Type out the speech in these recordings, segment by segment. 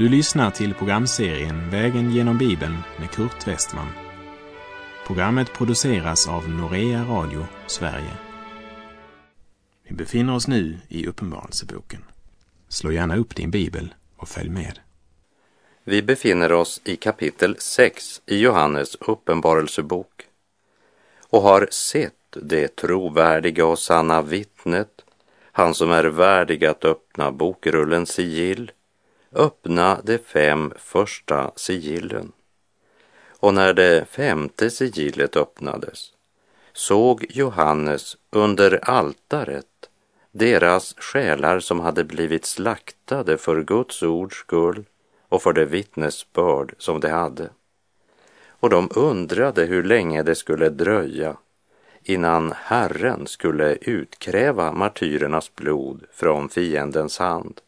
Du lyssnar till programserien Vägen genom Bibeln med Kurt Westman. Programmet produceras av Norea Radio Sverige. Vi befinner oss nu i Uppenbarelseboken. Slå gärna upp din bibel och följ med. Vi befinner oss i kapitel 6 i Johannes uppenbarelsebok och har sett det trovärdiga och sanna vittnet, han som är värdig att öppna bokrullens sigill, öppna de 5 första sigillen. Och när det 5:e sigillet öppnades, såg Johannes under altaret deras själar som hade blivit slaktade för Guds ords skull och för det vittnesbörd som de hade. Och de undrade hur länge det skulle dröja innan Herren skulle utkräva martyrernas blod från fiendens hand.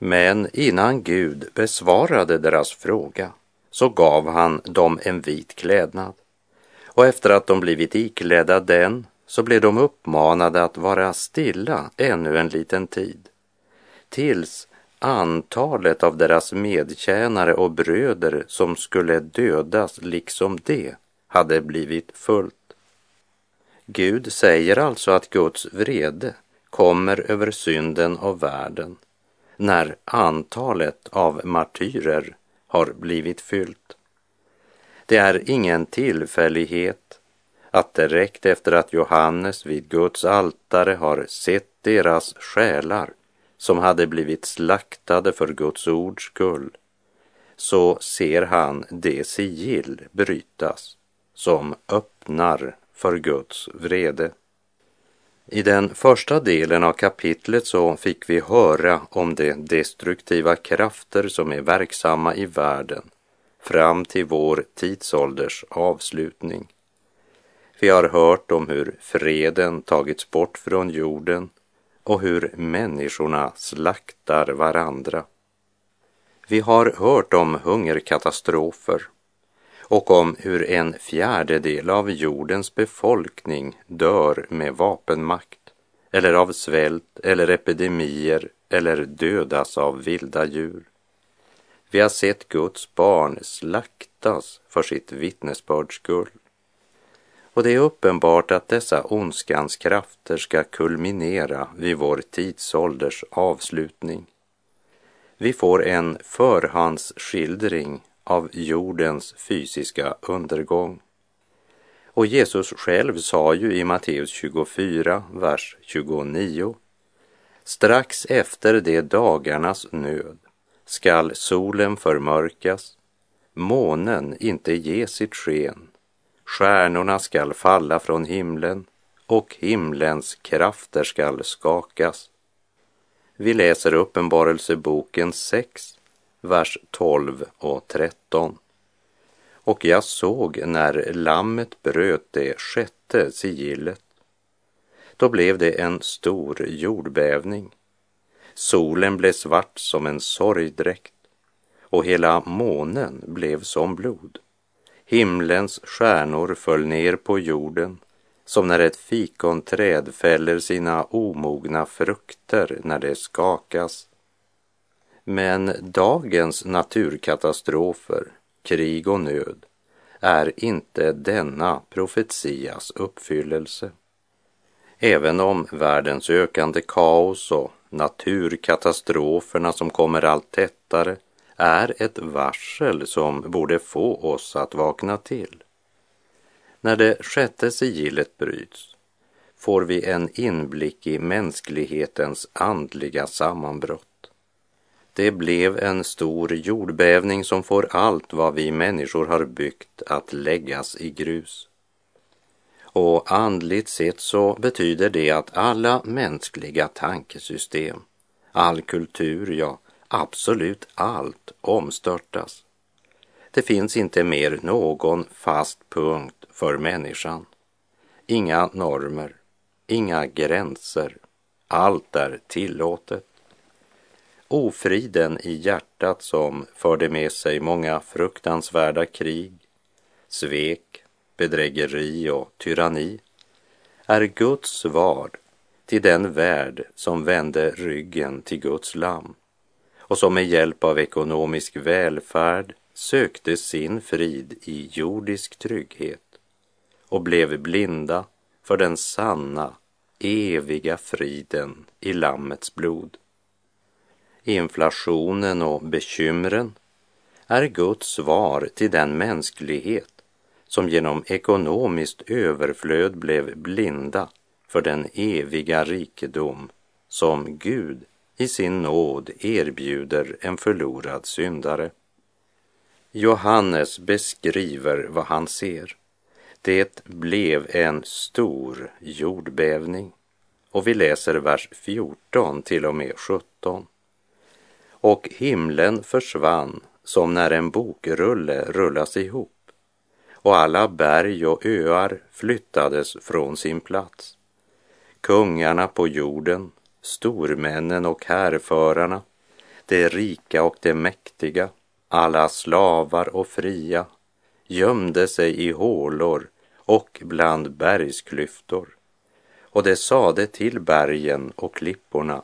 Men innan Gud besvarade deras fråga så gav han dem en vit klädnad. Och efter att de blivit iklädda den så blev de uppmanade att vara stilla ännu en liten tid, tills antalet av deras medtjänare och bröder som skulle dödas liksom det hade blivit fullt. Gud säger alltså att Guds vrede kommer över synden och världen när antalet av martyrer har blivit fyllt. Det är ingen tillfällighet att direkt efter att Johannes vid Guds altare har sett deras själar som hade blivit slaktade för Guds ords skull, så ser han det sigill brytas som öppnar för Guds vrede. I den första delen av kapitlet så fick vi höra om de destruktiva krafter som är verksamma i världen fram till vår tidsålders avslutning. Vi har hört om hur freden tagits bort från jorden och hur människorna slaktar varandra. Vi har hört om hungerkatastrofer och om hur en 4/4 av jordens befolkning dör med vapenmakt, eller av svält, eller epidemier, eller dödas av vilda djur. Vi har sett Guds barn slaktas för sitt vittnesbörds skull. Och det är uppenbart att dessa ondskans krafter ska kulminera vid vår tidsålders avslutning. Vi får en förhandsskildring av jordens fysiska undergång. Och Jesus själv sa ju i Matteus 24, vers 29: strax efter de dagarnas nöd skall solen förmörkas, månen inte ge sitt sken, stjärnorna skall falla från himlen och himlens krafter skall skakas. Vi läser Uppenbarelseboken 6, vers 12 och 13. Och jag såg när lammet bröt det 6:e sigillet. Då blev det en stor jordbävning. Solen blev svart som en sorgdräkt och hela månen blev som blod. Himlens stjärnor föll ner på jorden som när ett fikonträd fäller sina omogna frukter när det skakas. Men dagens naturkatastrofer, krig och nöd, är inte denna profetias uppfyllelse. Även om världens ökande kaos och naturkatastroferna som kommer allt tättare är ett varsel som borde få oss att vakna till. När det 6:e sigillet bryts får vi en inblick i mänsklighetens andliga sammanbrott. Det blev en stor jordbävning som får allt vad vi människor har byggt att läggas i grus. Och andligt sett så betyder det att alla mänskliga tankesystem, all kultur, ja, absolut allt omstörtas. Det finns inte mer någon fast punkt för människan. Inga normer, inga gränser, allt är tillåtet. Ofriden i hjärtat som förde med sig många fruktansvärda krig, svek, bedrägeri och tyranni är Guds svar till den värld som vände ryggen till Guds lamm och som med hjälp av ekonomisk välfärd sökte sin frid i jordisk trygghet och blev blinda för den sanna, eviga friden i Lammets blod. Inflationen och bekymren är Guds svar till den mänsklighet som genom ekonomiskt överflöd blev blinda för den eviga rikedom som Gud i sin nåd erbjuder en förlorad syndare. Johannes beskriver vad han ser. Det blev en stor jordbävning, och vi läser vers 14 till och med 17. Och himlen försvann som när en bokrulle rullas ihop, och alla berg och öar flyttades från sin plats. Kungarna på jorden, stormännen och härförarna, de rika och de mäktiga, alla slavar och fria, gömde sig i hålor och bland bergsklyftor. Och det sade till bergen och klipporna: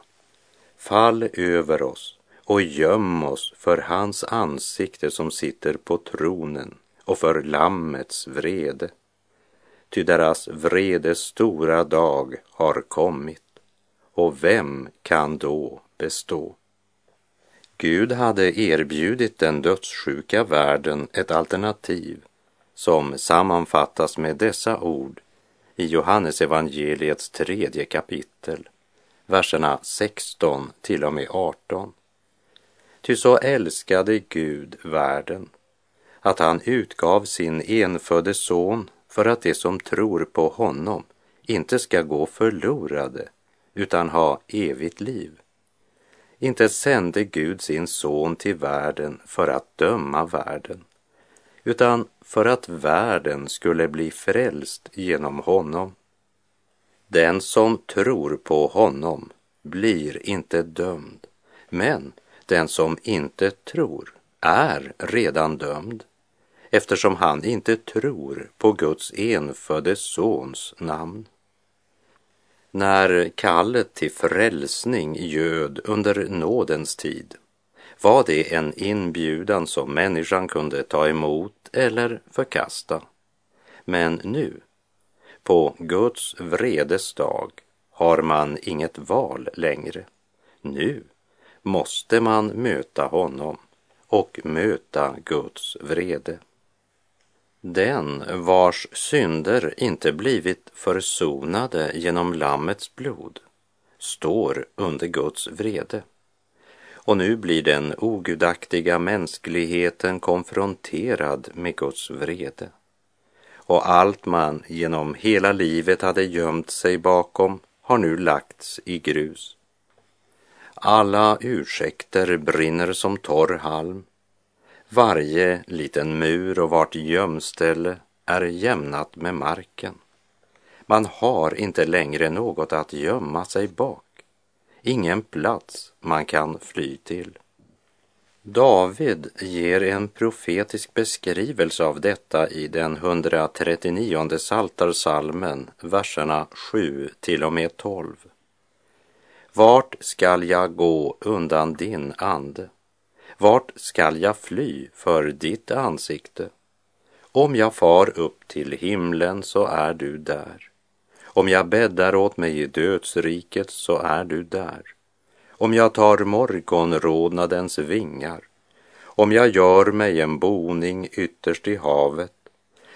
fall över oss och göm oss för hans ansikte som sitter på tronen och för Lammets vrede. Ty deras vredes stora dag har kommit, och vem kan då bestå? Gud hade erbjudit den dödssjuka världen ett alternativ som sammanfattas med dessa ord i Johannes evangeliets 3:e kapitel, verserna 16 till och med 18. Ty så älskade Gud världen, att han utgav sin enfödde son för att de som tror på honom inte ska gå förlorade utan ha evigt liv. Inte sände Gud sin son till världen för att döma världen, utan för att världen skulle bli frälst genom honom. Den som tror på honom blir inte dömd, men den som inte tror är redan dömd, eftersom han inte tror på Guds enfödde sons namn. När kallet till frälsning göd under nådens tid var det en inbjudan som människan kunde ta emot eller förkasta. Men nu, på Guds vredes dag, har man inget val längre. Nu måste man möta honom och möta Guds vrede. Den vars synder inte blivit försonade genom Lammets blod står under Guds vrede. Och nu blir den ogudaktiga mänskligheten konfronterad med Guds vrede. Och allt man genom hela livet hade gömt sig bakom har nu lagts i grus. Alla ursäkter brinner som torr halm. Varje liten mur och vart gömställe är jämnat med marken. Man har inte längre något att gömma sig bak. Ingen plats man kan fly till. David ger en profetisk beskrivelse av detta i den 139:e psaltarpsalmen, verserna 7 till och med 12. Vart skall jag gå undan din ande? Vart skall jag fly för ditt ansikte? Om jag far upp till himlen så är du där. Om jag bäddar åt mig i dödsriket så är du där. Om jag tar morgonrodnadens vingar, om jag gör mig en boning ytterst i havet,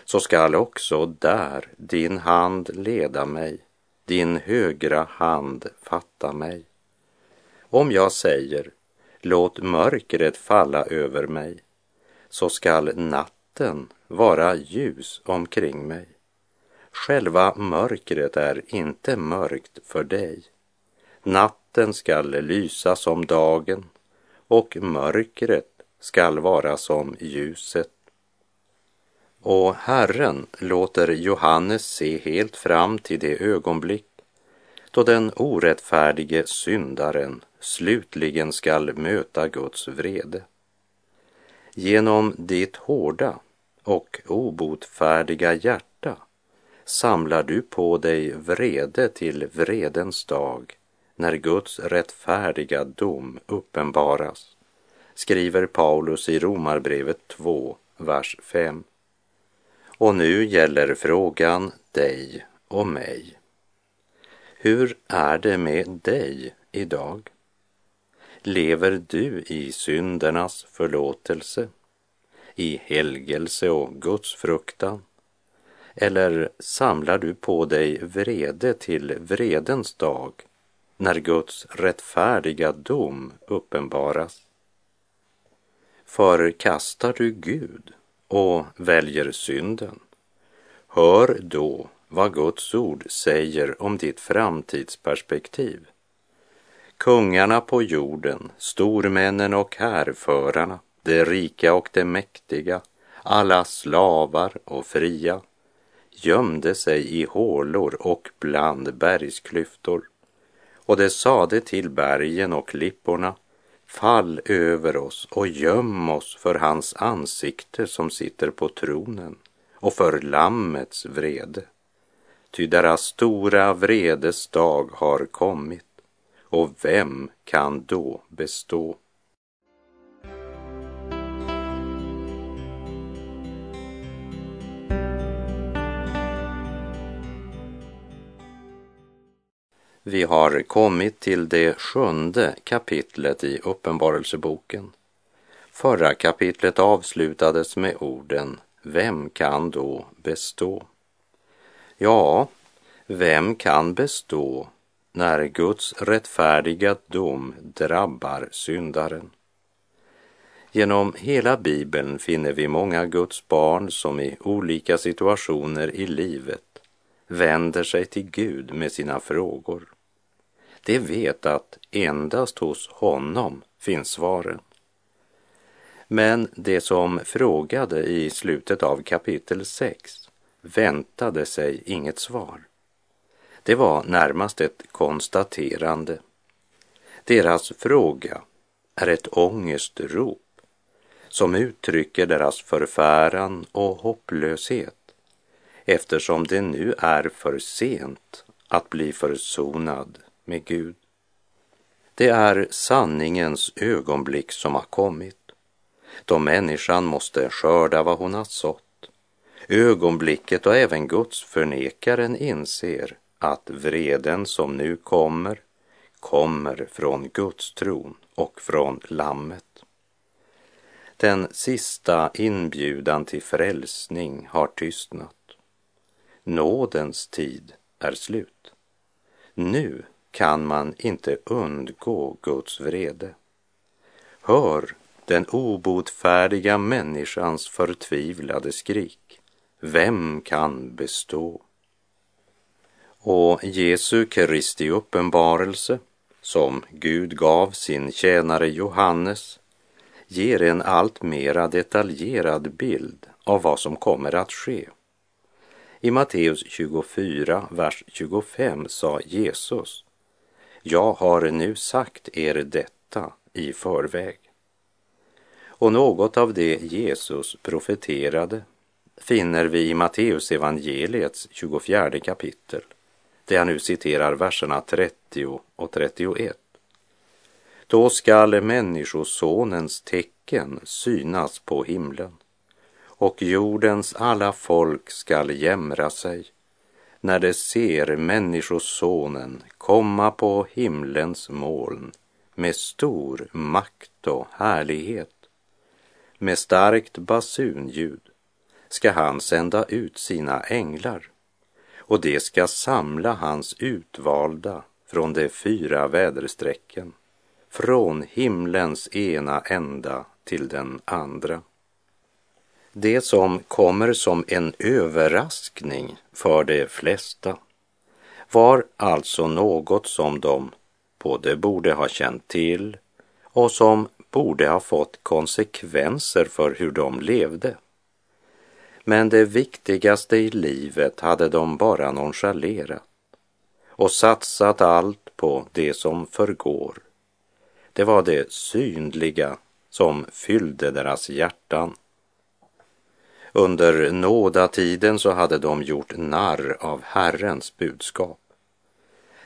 så skall också där din hand leda mig, din högra hand fatta mig. Om jag säger: låt mörkret falla över mig, så skall natten vara ljus omkring mig. Själva mörkret är inte mörkt för dig. Natten skall lysa som dagen, och mörkret skall vara som ljuset. Och Herren låter Johannes se helt fram till det ögonblick då den orättfärdige syndaren slutligen skall möta Guds vrede. Genom ditt hårda och obotfärdiga hjärta samlar du på dig vrede till vredens dag, när Guds rättfärdiga dom uppenbaras. skriver Paulus i Romarbrevet 2, vers 5. Och nu gäller frågan dig och mig. Hur är det med dig idag? Lever du i syndernas förlåtelse, i helgelse och Guds fruktan? Eller samlar du på dig vrede till vredens dag, när Guds rättfärdiga dom uppenbaras? Förkastar du Gud och väljer synden, hör då vad Guds ord säger om ditt framtidsperspektiv. Kungarna på jorden, stormännen och härförarna, de rika och de mäktiga, alla slavar och fria, gömde sig i hålor och bland bergsklyftor, och det sade till bergen och klipporna, fall över oss och göm oss för hans ansikte som sitter på tronen och för lammets vrede. Ty deras stora vredes dag har kommit, och vem kan då bestå? Vi har kommit till det 7:e kapitlet i Uppenbarelseboken. Förra kapitlet avslutades med orden, vem kan då bestå? Ja, vem kan bestå när Guds rättfärdiga dom drabbar syndaren? Genom hela Bibeln finner vi många Guds barn som i olika situationer i livet vänder sig till Gud med sina frågor. De vet att endast hos honom finns svaren. Men det som frågade i slutet av kapitel 6 väntade sig inget svar. Det var närmast ett konstaterande. Deras fråga är ett ångestrop som uttrycker deras förfäran och hopplöshet, eftersom det nu är för sent att bli försonad med Gud. Det är sanningens ögonblick som har kommit, då människan måste skörda vad hon har sått. Ögonblicket och även Guds förnekaren inser att vreden som nu kommer från Guds tron och från lammet. Den sista inbjudan till frälsning har tystnat. Nådens tid är slut. Nu kan man inte undgå Guds vrede. Hör den obotfärdiga människans förtvivlade skrik. Vem kan bestå? Och Jesu Kristi uppenbarelse, som Gud gav sin tjänare Johannes, ger en allt mera detaljerad bild av vad som kommer att ske. I Matteus 24, vers 25 sa Jesus, jag har nu sagt er detta i förväg. Och något av det Jesus profeterade finner vi i Matteus evangeliets 24 kapitel, där jag nu citerar verserna 30 och 31. Då skall människosonens tecken synas på himlen, och jordens alla folk skall jämra sig när de ser människosonen komma på himlens moln med stor makt och härlighet. Med starkt basunljud ska han sända ut sina änglar, och de ska samla hans utvalda från de 4 väderstrecken, från himlens ena ända till den andra. Det som kommer som en överraskning för de flesta var alltså något som de både borde ha känt till och som borde ha fått konsekvenser för hur de levde. Men det viktigaste i livet hade de bara nonchalerat och satsat allt på det som förgår. Det var det synliga som fyllde deras hjärtan. Under nådatiden så hade de gjort narr av Herrens budskap.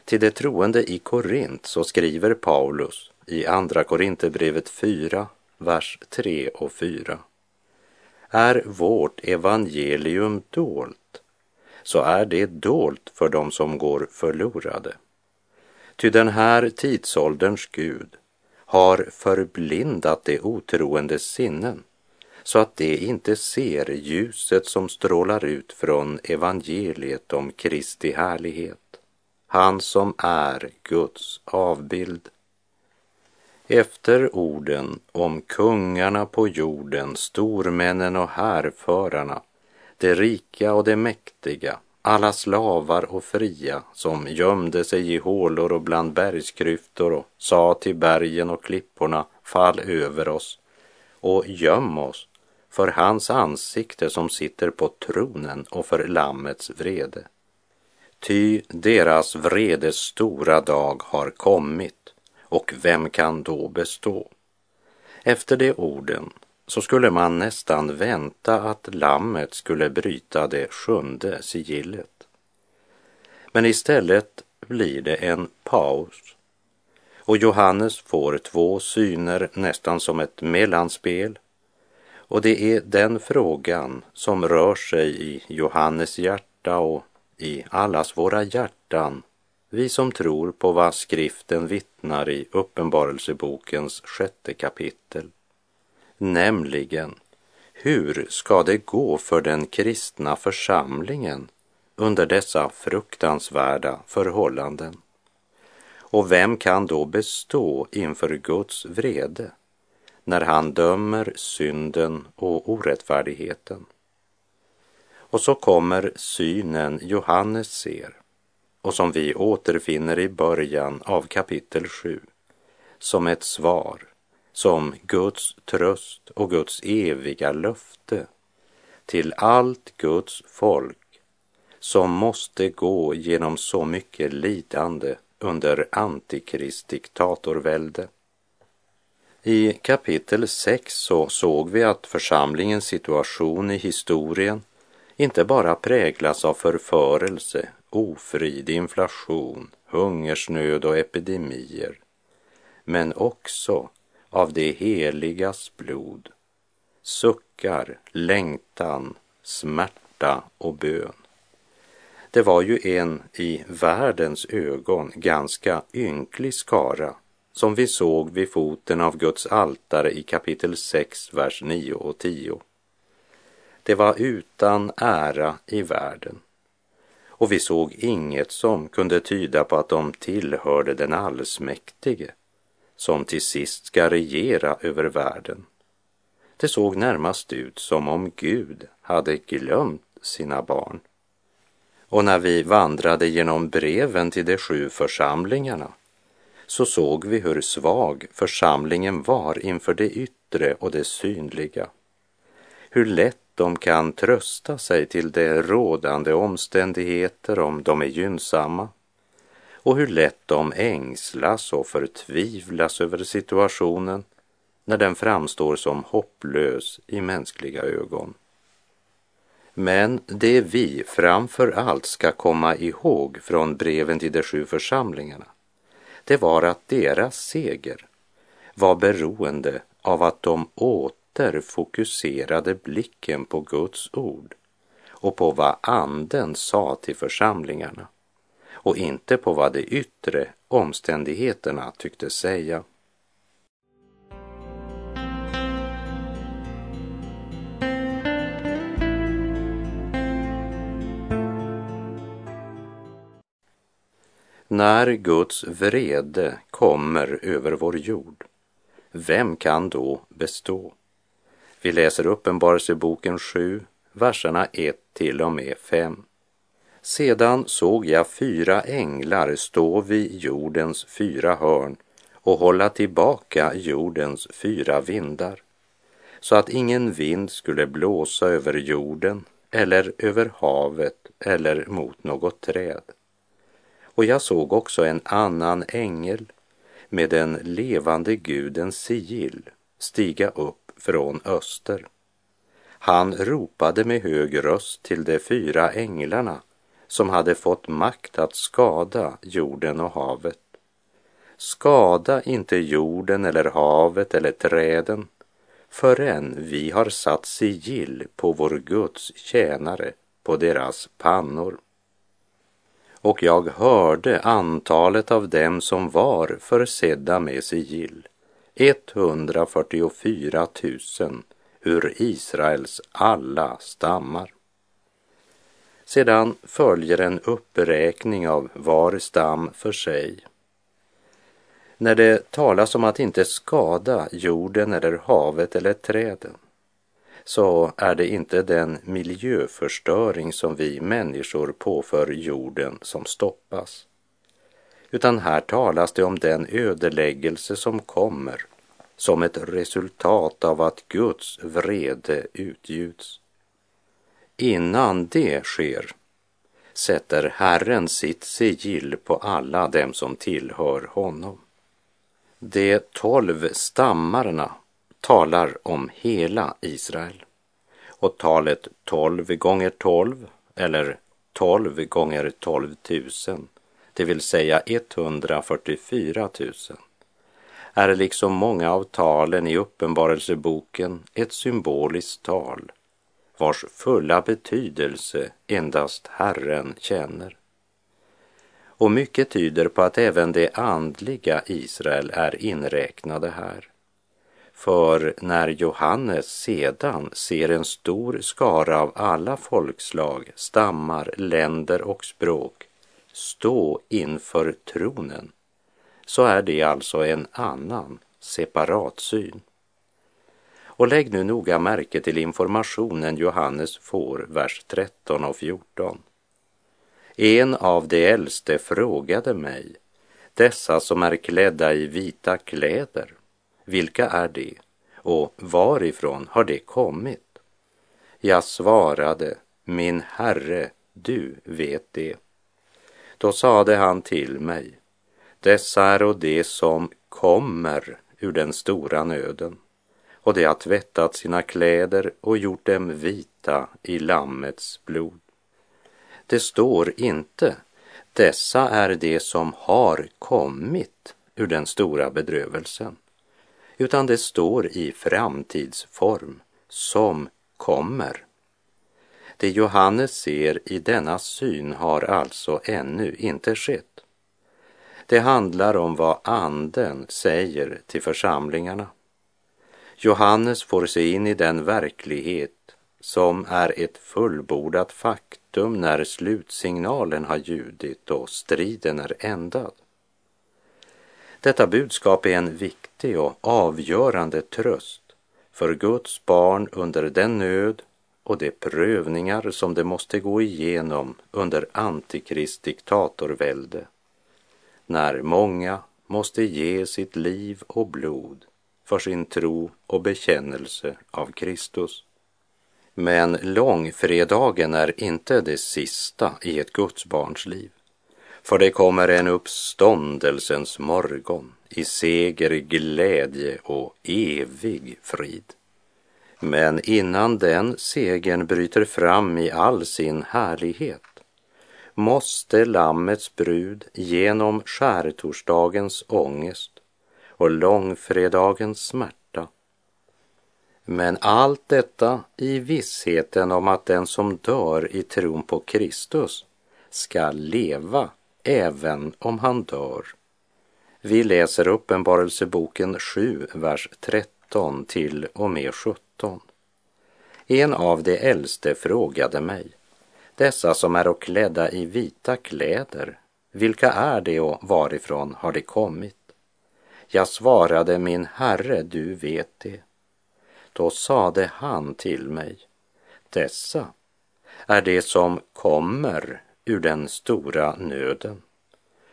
Till det troende i Korint så skriver Paulus i andra Korinterbrevet 4, vers 3 och 4. Är vårt evangelium dolt, så är det dolt för dem som går förlorade. Ty den här tidsålderns Gud har förblindat det otroende sinnen, så att det inte ser ljuset som strålar ut från evangeliet om Kristi härlighet, han som är Guds avbild. Efter orden om kungarna på jorden, stormännen och härförarna, de rika och de mäktiga, alla slavar och fria som gömde sig i hålor och bland bergskryftor och sa till bergen och klipporna, fall över oss och göm oss för hans ansikte som sitter på tronen och för lammets vrede. Ty deras vredes stora dag har kommit, och vem kan då bestå? Efter de orden så skulle man nästan vänta att lammet skulle bryta det sjunde sigillet. Men istället blir det en paus, och Johannes får två syner nästan som ett mellanspel, och det är den frågan som rör sig i Johannes hjärta och i allas våra hjärtan, vi som tror på vad skriften vittnar i Uppenbarelsebokens 6:e kapitel. Nämligen, hur ska det gå för den kristna församlingen under dessa fruktansvärda förhållanden? Och vem kan då bestå inför Guds vrede när han dömer synden och orättfärdigheten? Och så kommer synen Johannes ser, och som vi återfinner i början av kapitel 7, som ett svar, som Guds tröst och Guds eviga löfte till allt Guds folk som måste gå genom så mycket lidande under antikristdiktatorvälde. I kapitel 6 så såg vi att församlingens situation i historien inte bara präglas av förförelse, ofrid, inflation, hungersnöd och epidemier, men också av det heligas blod, suckar, längtan, smärta och bön. Det var ju en i världens ögon ganska ynklig skara som vi såg vid foten av Guds altare i kapitel 6, vers 9 och 10. Det var utan ära i världen, och vi såg inget som kunde tyda på att de tillhörde den allsmäktige, som till sist ska regera över världen. Det såg närmast ut som om Gud hade glömt sina barn. Och när vi vandrade genom breven till de 7 församlingarna, så såg vi hur svag församlingen var inför det yttre och det synliga, hur lätt de kan trösta sig till de rådande omständigheter om de är gynnsamma, och hur lätt de ängslas och förtvivlas över situationen när den framstår som hopplös i mänskliga ögon. Men det vi framför allt ska komma ihåg från breven till de 7 församlingarna, det var att deras seger var beroende av att de fokuserade blicken på Guds ord och på vad anden sa till församlingarna, och inte på vad de yttre omständigheterna tyckte säga. När Guds vrede kommer över vår jord, vem kan då bestå? Vi läser Uppenbarelseboken 7, verserna 1 till och med 5. Sedan såg jag 4 änglar stå vid jordens 4 hörn och hålla tillbaka jordens 4 vindar, så att ingen vind skulle blåsa över jorden eller över havet eller mot något träd. Och jag såg också en annan ängel med den levande gudens sigill stiga upp från öster. Han ropade med hög röst till de 4 änglarna som hade fått makt att skada jorden och havet. Skada inte jorden eller havet eller träden, förrän vi har satt sigill på vår Guds tjänare på deras pannor. Och jag hörde antalet av dem som var försedda med sigill, 144 000 ur Israels alla stammar. Sedan följer en uppräkning av var stam för sig. När det talas om att inte skada jorden eller havet eller träden, så är det inte den miljöförstöring som vi människor påför jorden som stoppas, utan här talas det om den ödeläggelse som kommer som ett resultat av att Guds vrede utgjuts. Innan det sker sätter Herren sitt sigill på alla dem som tillhör honom. De 12 stammarna talar om hela Israel, och talet 12 gånger 12 eller 12 gånger 12 000, det vill säga 144 000, är liksom många av talen i Uppenbarelseboken ett symboliskt tal, vars fulla betydelse endast Herren känner. Och mycket tyder på att även det andliga Israel är inräknade här. För när Johannes sedan ser en stor skara av alla folkslag, stammar, länder och språk stå inför tronen, så är det alltså en annan, separat syn. Och lägg nu noga märke till informationen Johannes får, vers 13 och 14. En av de äldste frågade mig, dessa som är klädda i vita kläder, vilka är de och varifrån har de kommit? Jag svarade, min Herre, du vet det. Då sade han till mig, dessa är de som kommer ur den stora nöden, och de har tvättat sina kläder och gjort dem vita i Lammets blod. Det står inte, dessa är de som har kommit ur den stora bedrövelsen, utan det står i framtidsform, som kommer. Det Johannes ser i denna syn har alltså ännu inte skett. Det handlar om vad anden säger till församlingarna. Johannes får se in i den verklighet som är ett fullbordat faktum när slutsignalen har ljudit och striden är ändad. Detta budskap är en viktig och avgörande tröst för Guds barn under den nöd och de prövningar som de måste gå igenom under antikrist diktatorvälde, när många måste ge sitt liv och blod för sin tro och bekännelse av Kristus. Men långfredagen är inte det sista i ett Guds barns liv, för det kommer en uppståndelsens morgon i seger, glädje och evig frid. Men innan den segern bryter fram i all sin härlighet, måste Lammets brud genom skärtorsdagens ångest och långfredagens smärta. Men allt detta i vissheten om att den som dör i tron på Kristus ska leva även om han dör. Vi läser Uppenbarelseboken 7, vers 13 till och med 17. En av de äldste frågade mig, dessa som är klädda i vita kläder, vilka är det och varifrån har de kommit? Jag svarade, min Herre, du vet det. Då sade han till mig, dessa är det som kommer ur den stora nöden,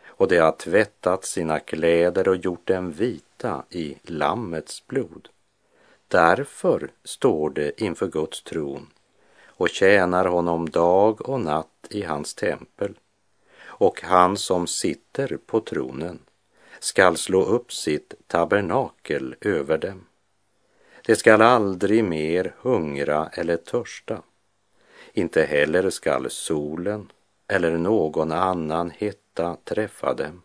och de har tvättat sina kläder och gjort dem vita i Lammets blod. Därför står det inför Guds tron och tjänar honom dag och natt i hans tempel, och han som sitter på tronen skall slå upp sitt tabernakel över dem. De skall aldrig mer hungra eller törsta. Inte heller skall solen eller någon annan hetta träffa dem.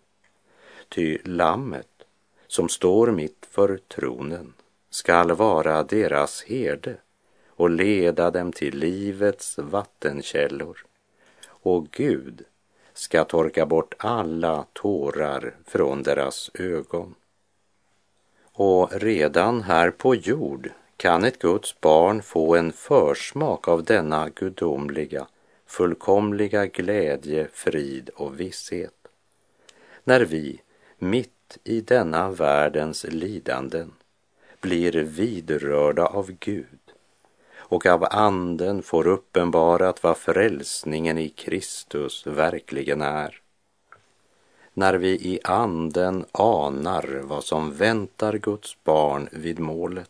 Ty Lammet som står mitt för tronen skall vara deras herde och leda dem till livets vattenkällor, och Gud ska torka bort alla tårar från deras ögon. Och redan här på jord kan ett Guds barn få en försmak av denna gudomliga, fullkomliga glädje, frid och visshet, när vi mitt i denna världens lidanden blir vidrörda av Gud och av anden får uppenbarat vad frälsningen i Kristus verkligen är. När vi i anden anar vad som väntar Guds barn vid målet.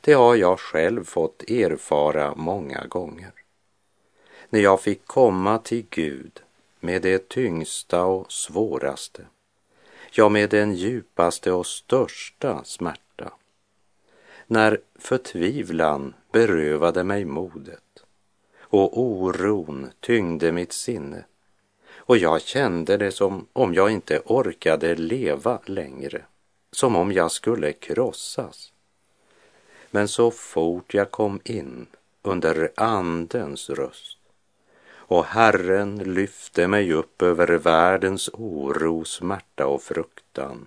Det har jag själv fått erfara många gånger. När jag fick komma till Gud med det tyngsta och svåraste, ja, med den djupaste och största smärta. När förtvivlan berövade mig modet och oron tyngde mitt sinne, och jag kände det som om jag inte orkade leva längre, som om jag skulle krossas. Men så fort jag kom in under andens röst och Herren lyfte mig upp över världens oro, smärta och fruktan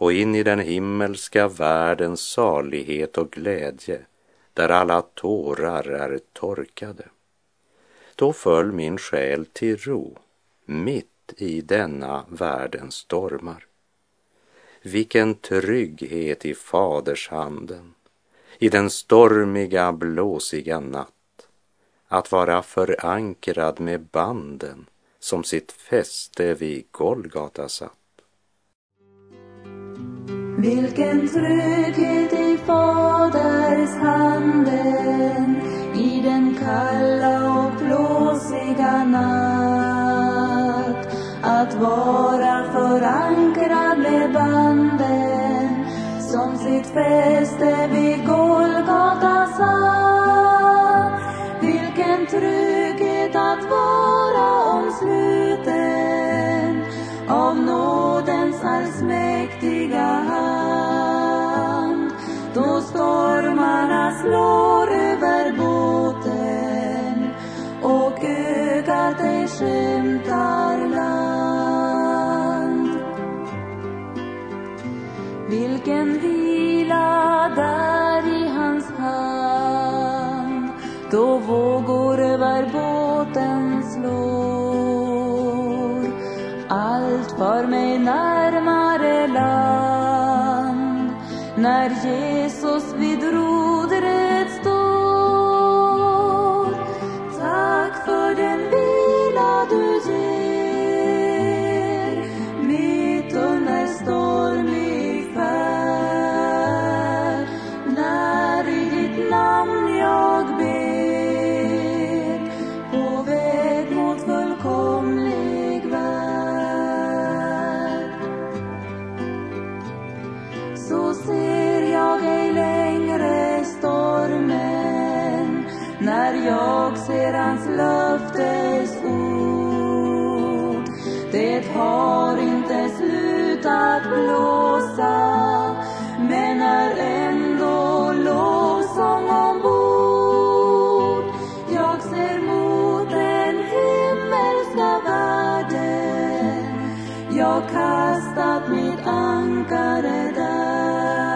och in i den himmelska världens salighet och glädje, där alla tårar är torkade, då föll min själ till ro mitt i denna världens stormar. Vilken trygghet i fadershanden, i den stormiga, blåsiga natt, att vara förankrad med banden som sitt fäste vid Golgata satt. Vilken trygghet i faders handen, i den kalla och blåsiga natt, att vara förankrad med banden som sitt fäste vid Golgata satt. Vilken trygghet att vara omsluten av nådens allsmäktiga hand. Då stormarna slår över båten och ögat ej skymtar land. Vilken vila där i hans hand, då vågor över båten slår. Allt för mig närmare land, när Jesus vid rodret står. Tack för den vila du ger, mitt under stormig färd, när i ditt namn jag ber, på väg mot fullkomlig värld. Så ser jag ej längre stormen, när jag ser hans löftes ord. Det har inte slutat blåsa, men är ändå lovsång ombord. Jag ser mot den himmelska världen, jag kastat mitt ankare där.